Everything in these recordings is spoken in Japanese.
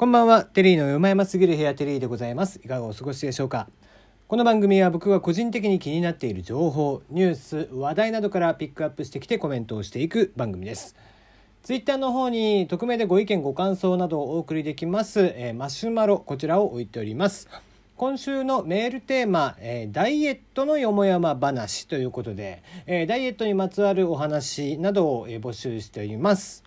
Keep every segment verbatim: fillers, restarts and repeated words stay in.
こんばんは、テリーのうまやますぎる部屋、テリーでございます。いかがお過ごしでしょうか。この番組は僕が個人的に気になっている情報、ニュース、話題などからピックアップしてきてコメントをしていく番組です。ツイッターの方に匿名でご意見ご感想などをお送りできます、えー、マシュマロ、こちらを置いております。今週のメールテーマ、えー、ダイエットのよもやま話ということで、えー、ダイエットにまつわるお話などを、えー、募集しております、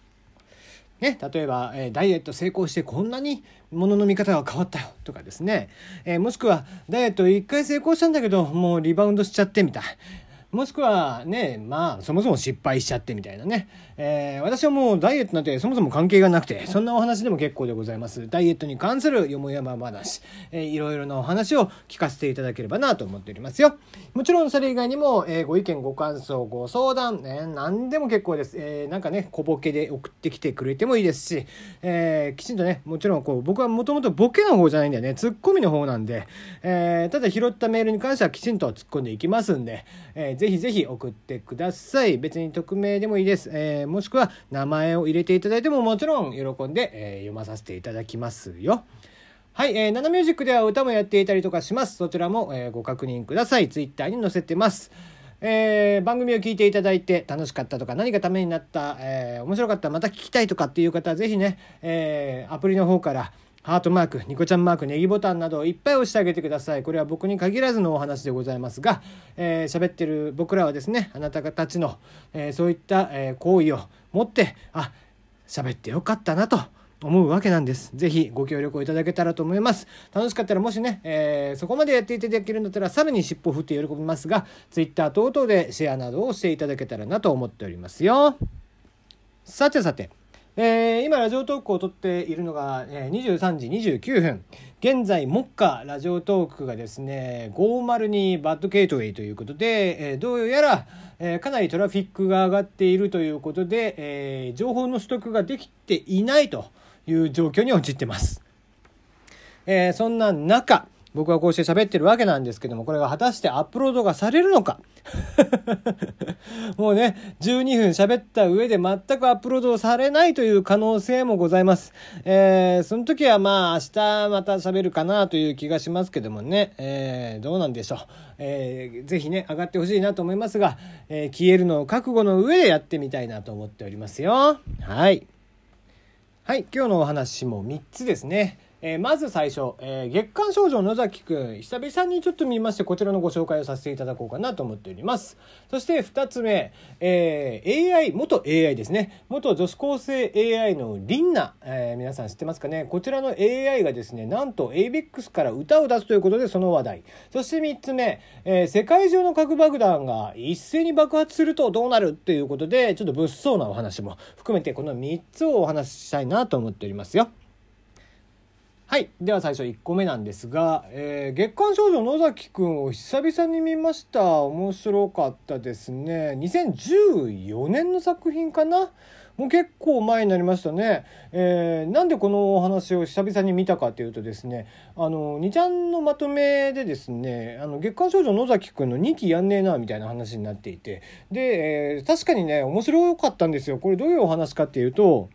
ね、例えば、えー、ダイエット成功してこんなに物の見方が変わったよとかですね、えー、もしくはダイエットいっかい成功したんだけどもうリバウンドしちゃってみたい、もしくはね、まあそもそも失敗しちゃってみたいなね、えー、私はもうダイエットなんてそもそも関係がなくて、そんなお話でも結構でございます。ダイエットに関するよもやま話、えー、いろいろなお話を聞かせていただければなと思っておりますよ。もちろんそれ以外にも、えー、ご意見ご感想ご相談、えー、何でも結構です、えー、なんかね小ボケで送ってきてくれてもいいですし、えー、きちんとね、もちろんこう僕はもともとボケの方じゃないんだよね、ツッコミの方なんで、えー、ただ拾ったメールに関してはきちんと突っ込んでいきますんで、えーぜひぜひ送ってください。別に匿名でもいいです、えー、もしくは名前を入れていただいてももちろん喜んで、えー、読まさせていただきますよ。はい、えー、ナナミュージックでは歌もやっていたりとかします。そちらも、えー、ご確認ください。ツイッターに載せてます、えー、番組を聞いていただいて楽しかったとか、何かためになった、えー、面白かった、また聞きたいとかっていう方はぜひね、えー、アプリの方からハートマーク、ニコちゃんマーク、ネギボタンなどをいっぱい押してあげてください。これは僕に限らずのお話でございますが、えー、喋ってる僕らはですね、あなたたちの、えー、そういった、えー、行為を持って、あ、喋ってよかったなと思うわけなんです。ぜひご協力をいただけたらと思います。楽しかったらもしね、えー、そこまでやっていただけるんだったらさらに尻尾を振って喜びますが、ツイッター等々でシェアなどをしていただけたらなと思っておりますよ。さてさて。えー、今ラジオトークを撮っているのが、えー、にじゅうさんじにじゅうきゅうふん現在、目下ラジオトークがですねごーまるにバッドゲートウェイということで、えー、どうやら、えー、かなりトラフィックが上がっているということで、えー、情報の取得ができていないという状況に陥ってます、えー、そんな中僕はこうして喋ってるわけなんですけども、これが果たしてアップロードがされるのかもうねじゅうにふん喋った上で全くアップロードされないという可能性もございます、えー、その時はまあ明日また喋るかなという気がしますけどもね、えー、どうなんでしょう、えー、ぜひね上がってほしいなと思いますが、えー、消えるのを覚悟の上でやってみたいなと思っておりますよ。はい、はい、今日のお話もみっつですね。えー、まず最初、えー、月刊少女野崎くん、久々にちょっと見まして、こちらのご紹介をさせていただこうかなと思っております。そしてふたつめ、えー、エーアイ、元 エーアイ ですね、元女子高生 エーアイ のリンナ、えー、皆さん知ってますかね。こちらの エーアイ がですね、なんと エイベックス から歌を出すということでその話題。そしてみっつめ、えー、世界中の核爆弾が一斉に爆発するとどうなるということで、ちょっと物騒なお話も含めてこのみっつをお話ししたいなと思っておりますよ。はい、では最初いっこめなんですが、えー、月刊少女野崎くんを久々に見ました。面白かったですね。にせんじゅうよねんの作品かな、もう結構前になりましたね、えー、なんでこのお話を久々に見たかというとですね、あのにちゃんのまとめでですね、あの月刊少女野崎くんのにきやんねえなみたいな話になっていて、で、えー、確かにね面白かったんですよ。これどういうお話かっていうと、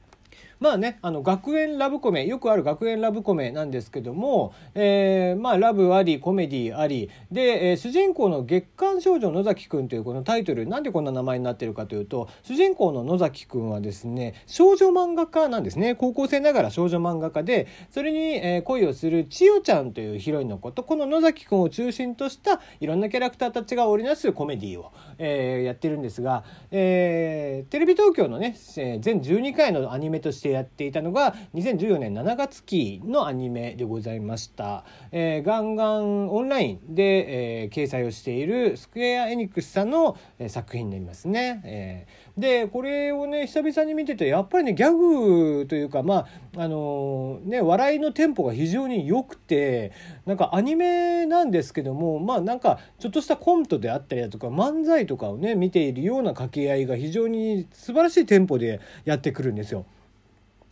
まあね、あの学園ラブコメ、よくある学園ラブコメなんですけども、えー、まあラブありコメディありで、えー、主人公の月刊少女野崎くんというこのタイトル、なんでこんな名前になってるかというと、主人公の野崎くんはですね少女漫画家なんですね。高校生ながら少女漫画家で、それに、えー、恋をする千代ちゃんというヒロインの子と、この野崎くんを中心としたいろんなキャラクターたちが織りなすコメディを、えー、やってるんですが、えー、テレビ東京のね、えー、全じゅうにかいのアニメとしてやっていたのがにせんじゅうよねんしちがつきのアニメでございました、えー、ガンガンオンラインで、えー、掲載をしているスクエアエニックスさんの、えー、作品になりますね、えー、でこれをね久々に見てて、やっぱりねギャグというか、まああのー、ね笑いのテンポが非常に良くて、なんかアニメなんですけども、まあなんかちょっとしたコントであったりだとか漫才とかをね見ているような掛け合いが非常に素晴らしいテンポでやってくるんですよ。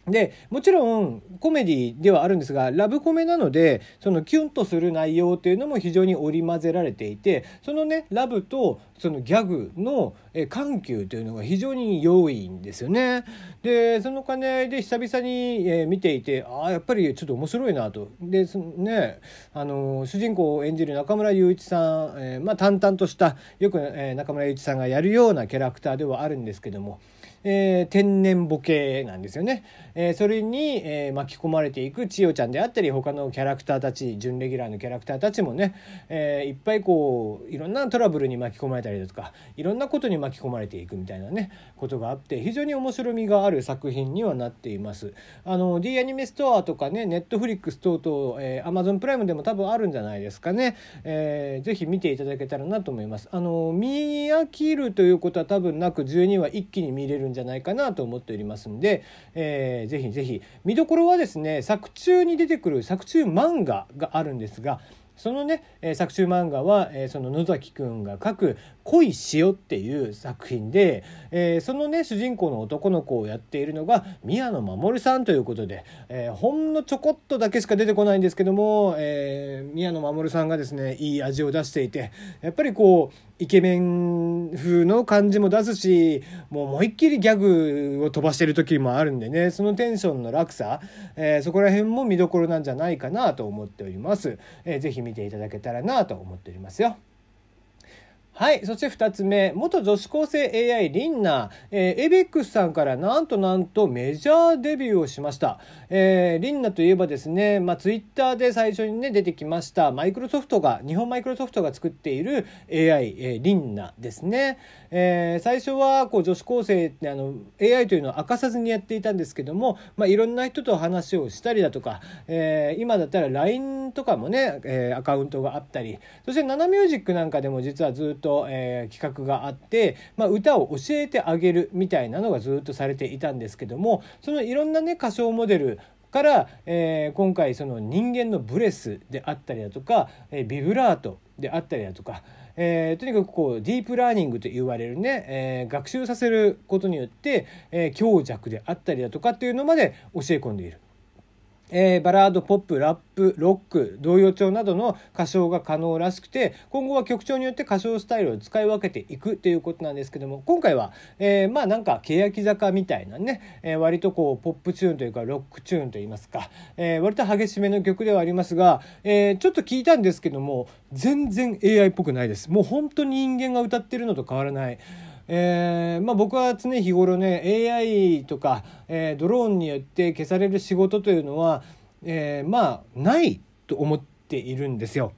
でもちろんコメディではあるんですが、ラブコメなのでそのキュンとする内容というのも非常に織り交ぜられていて、そのねラブとそのギャグの緩急というのが非常に良いんですよね。でその兼ね合いで久々に見ていて、あやっぱりちょっと面白いなと。でそのねあの主人公を演じる中村雄一さん、えーまあ、淡々としたよく中村雄一さんがやるようなキャラクターではあるんですけども、えー、天然ボケなんですよね。えー、それに、えー、巻き込まれていく千代ちゃんであったり、他のキャラクターたち、準レギュラーのキャラクターたちもね、えー、いっぱいこういろんなトラブルに巻き込まれたりだとか、いろんなことに巻き込まれていくみたいなねことがあって、非常に面白みがある作品にはなっています。あの D アニメストアとかね、Netflix等々、えー、Amazon プライムでも多分あるんじゃないですかね。えー、ぜひ見ていただけたらなと思います。あの見飽きるということは多分なく、じゅうにわ一気に見れるんじゃないかなと思っておりますんで、えー、ぜひぜひ。見どころはですね、作中に出てくる作中漫画があるんですが、そのね、えー、作中漫画は、えー、その野崎くんが書く恋しよっていう作品で、えー、そのね主人公の男の子をやっているのが宮野真守さんということで、えー、ほんのちょこっとだけしか出てこないんですけども、えー、宮野真守さんがですねいい味を出していて、やっぱりこうイケメン風の感じも出すし、もう思いっきりギャグを飛ばしてる時もあるんでね、そのテンションの落差、えー、そこら辺も見どころなんじゃないかなと思っております。えー、ぜひ見ていただけたらなと思っておりますよ。はい。そしてふたつめ、元女子高生 エーアイ リンナー、えー、エイベックスさんからなんとなんとメジャーデビューをしました。えー、リンナといえばですね、まあ、ツイッターで最初にね出てきましたマイクロソフトが日本マイクロソフトが作っている エーアイ、えー、リンナですね。えー、最初はこう女子高生ってあの エーアイ というのを明かさずにやっていたんですけども、まあ、いろんな人と話をしたりだとか、えー、今だったら ライン とかもね、えー、アカウントがあったり、そしてナナミュージックなんかでも実はずっとえー、企画があって、まあ、歌を教えてあげるみたいなのがずっとされていたんですけども、そのいろんなね歌唱モデルから、えー、今回その人間のブレスであったりだとか、えー、ビブラートであったりだとか、えー、とにかくこうディープラーニングと言われるね、えー、学習させることによって、えー、強弱であったりだとかっていうのまで教え込んでいる。えー、バラード、ポップ、ラップ、ロック、童謡調などの歌唱が可能らしくて、今後は曲調によって歌唱スタイルを使い分けていくということなんですけども、今回は、えー、まあなんか欅坂みたいなね、えー、割とこうポップチューンというかロックチューンといいますか、えー、割と激しめの曲ではありますが、えー、ちょっと聞いたんですけども全然 エーアイ っぽくないです。もう本当に人間が歌ってるのと変わらない。えーまあ、僕は常日頃ね エーアイ とか、えー、ドローンによって消される仕事というのは、えー、まあないと思っているんですよ、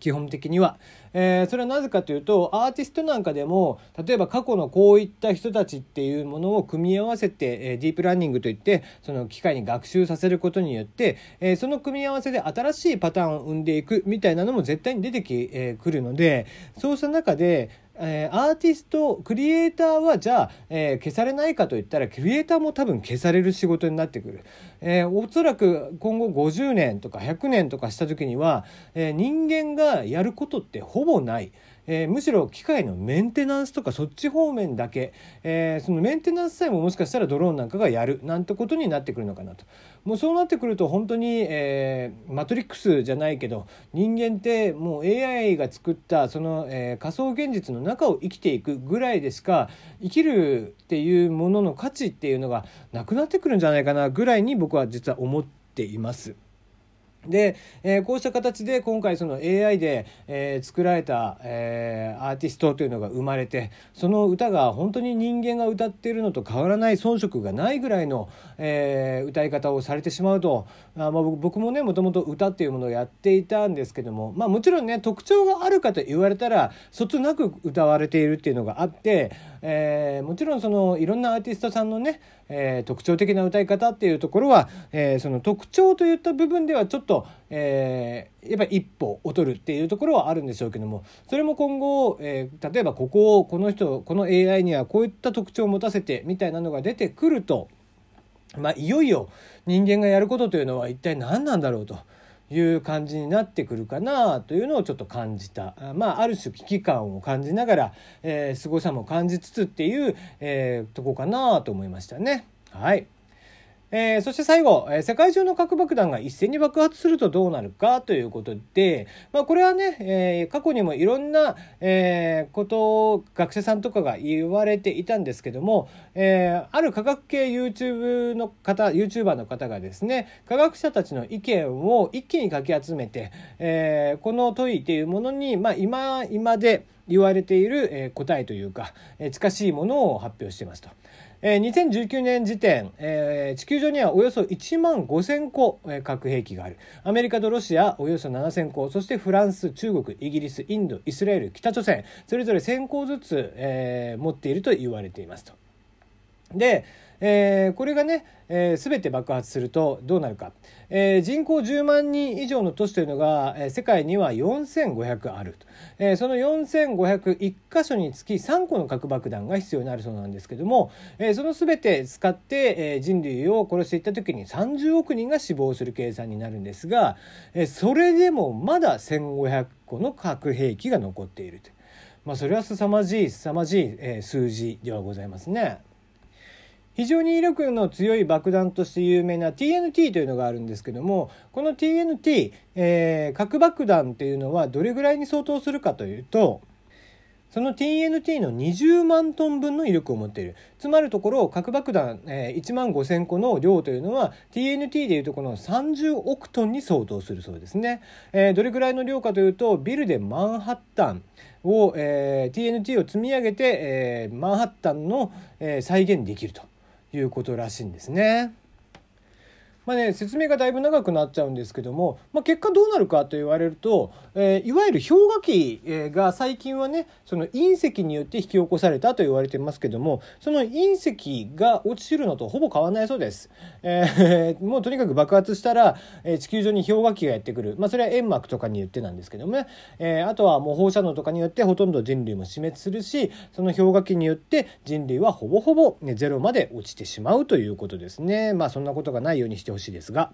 基本的には。えー、それはなぜかというと、アーティストなんかでも例えば過去のこういった人たちっていうものを組み合わせて、えー、ディープラーニングといってその機械に学習させることによって、えー、その組み合わせで新しいパターンを生んでいくみたいなのも絶対に出てき、えー、くるので、そうした中で、えー、アーティストクリエイターはじゃあ、えー、消されないかといったらクリエイターも多分消される仕事になってくる。えー、おそらく今後ごじゅうねんとかひゃくねんとかした時には、えー、人間がやることってほぼほぼない、えー、むしろ機械のメンテナンスとかそっち方面だけ、えー、そのメンテナンスさえももしかしたらドローンなんかがやるなんてことになってくるのかなと。もうそうなってくると本当に、えー、マトリックスじゃないけど人間ってもう エーアイ が作ったその、えー、仮想現実の中を生きていくぐらいでしか生きるっていうものの価値っていうのがなくなってくるんじゃないかなぐらいに僕は実は思っています。で、えー、こうした形で今回その エーアイ で、えー、作られた、えー、アーティストというのが生まれて、その歌が本当に人間が歌っているのと変わらない、遜色がないぐらいの、えー、歌い方をされてしまうと、あ、まあ、僕もねもともと歌っていうものをやっていたんですけども、まあ、もちろんね特徴があるかと言われたらそつなく歌われているっていうのがあって、えー、もちろんそのいろんなアーティストさんのね、えー、特徴的な歌い方っていうところは、えー、その特徴といった部分ではちょっとえー、やっぱり一歩劣るっていうところはあるんでしょうけども、それも今後、えー、例えばここをこの人この エーアイ にはこういった特徴を持たせてみたいなのが出てくると、まあ、いよいよ人間がやることというのは一体何なんだろうという感じになってくるかなというのをちょっと感じた、まあ、ある種危機感を感じながら、えー、すごさも感じつつっていう、えー、とこかなと思いましたね。はい。えー、そして最後、えー、世界中の核爆弾が一斉に爆発するとどうなるかということで、まあ、これはね、えー、過去にもいろんな、えー、ことを学者さんとかが言われていたんですけども、えー、ある科学系 YouTube の方 YouTuber の方がですね、科学者たちの意見を一気にかき集めて、えー、この問いというものに、まあ、今今で言われている答えというか近しいものを発表していますと。にせんじゅうきゅうねん時点、地球上にはおよそいちまんごせんこ核兵器がある。アメリカとロシアおよそななせんこ、そしてフランス、中国、イギリス、インド、イスラエル、北朝鮮、それぞれせんこずつ持っていると言われていますと。で、えー、これがね、えー、全て爆発するとどうなるか、えー、人口じゅうまんにん以上の都市というのが、えー、世界にはよんせんごひゃくあると、えー、そのよんせんごひゃくいち箇所につきさんこの核爆弾が必要になるそうなんですけども、えー、その全て使って、えー、人類を殺していった時にさんじゅうおくにんが死亡する計算になるんですが、えー、それでもまだせんごひゃっこの核兵器が残っていると、まあ、それは凄まじい凄まじい、えー、数字ではございますね。非常に威力の強い爆弾として有名な ティーエヌティー というのがあるんですけども、この ティーエヌティー、えー、核爆弾というのはどれぐらいに相当するかというと、その ティーエヌティー のにじゅうまんトンぶんの威力を持っている。つまるところ、核爆弾、えー、いちまんごせんこの量というのは ティーエヌティー でいうとこのさんじゅうおくトンに相当するそうですね、えー、どれぐらいの量かというと、ビルでマンハッタンを、えー、ティーエヌティー を積み上げて、えー、マンハッタンの、えー、再現できるということらしいんですね。まあね、説明がだいぶ長くなっちゃうんですけども、まあ、結果どうなるかと言われると、えー、いわゆる氷河期が最近はね、その隕石によって引き起こされたと言われてますけども、その隕石が落ちるのとほぼ変わらないそうです、えー、もうとにかく爆発したら、えー、地球上に氷河期がやってくる、まあ、それは煙幕とかによってなんですけどもね、えー、あとはもう放射能とかによってほとんど人類も死滅するし、その氷河期によって人類はほぼほぼ、ね、ゼロまで落ちてしまうということですね。まあそんなことがないようにしてほしいですが。